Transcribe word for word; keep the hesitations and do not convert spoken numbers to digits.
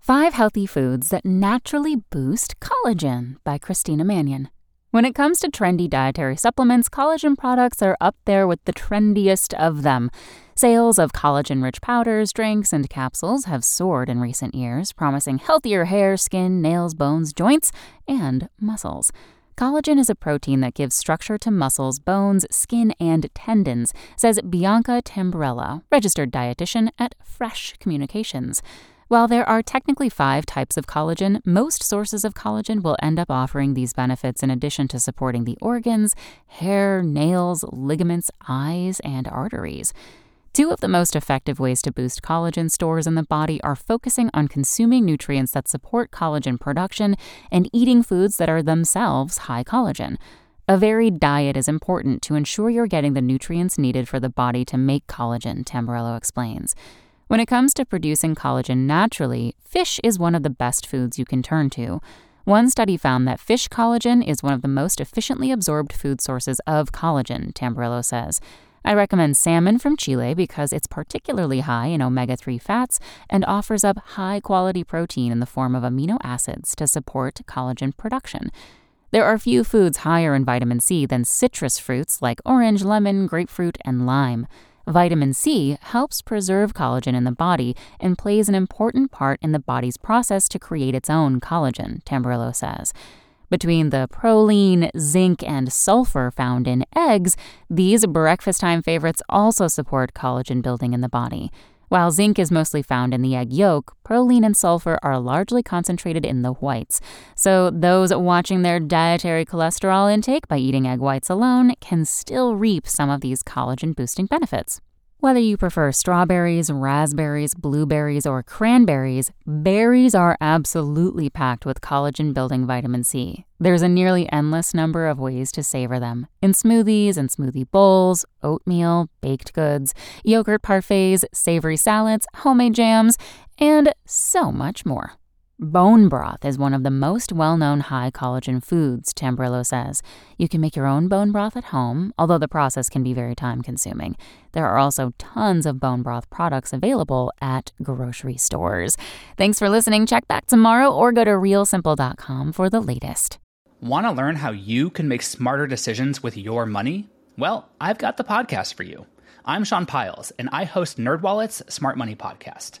Five Healthy Foods That Naturally Boost Collagen by Christina Mannion. When it comes to trendy dietary supplements, collagen products are up there with the trendiest of them. Sales of collagen-rich powders, drinks, and capsules have soared in recent years, promising healthier hair, skin, nails, bones, joints, and muscles. Collagen is a protein that gives structure to muscles, bones, skin, and tendons, says Bianca Tamburella, registered dietitian at Fresh Communications. While there are technically five types of collagen, most sources of collagen will end up offering these benefits in addition to supporting the organs, hair, nails, ligaments, eyes, and arteries. Two of the most effective ways to boost collagen stores in the body are focusing on consuming nutrients that support collagen production and eating foods that are themselves high collagen. A varied diet is important to ensure you're getting the nutrients needed for the body to make collagen, Tamburello explains. When it comes to producing collagen naturally, fish is one of the best foods you can turn to. One study found that fish collagen is one of the most efficiently absorbed food sources of collagen, Tamburello says. I recommend salmon from Chile because it's particularly high in omega three fats and offers up high-quality protein in the form of amino acids to support collagen production. There are few foods higher in vitamin C than citrus fruits like orange, lemon, grapefruit, and lime. Vitamin C helps preserve collagen in the body and plays an important part in the body's process to create its own collagen, Tamburello says. Between the proline, zinc, and sulfur found in eggs, these breakfast time favorites also support collagen building in the body. While zinc is mostly found in the egg yolk, proline and sulfur are largely concentrated in the whites. So those watching their dietary cholesterol intake by eating egg whites alone can still reap some of these collagen-boosting benefits. Whether you prefer strawberries, raspberries, blueberries, or cranberries, berries are absolutely packed with collagen-building vitamin C. There's a nearly endless number of ways to savor them in smoothies and smoothie bowls, oatmeal, baked goods, yogurt parfaits, savory salads, homemade jams, and so much more. Bone broth is one of the most well-known high-collagen foods, Tamburello says. You can make your own bone broth at home, although the process can be very time-consuming. There are also tons of bone broth products available at grocery stores. Thanks for listening. Check back tomorrow or go to real simple dot com for the latest. Want to learn how you can make smarter decisions with your money? Well, I've got the podcast for you. I'm Sean Piles, and I host NerdWallet's Smart Money Podcast.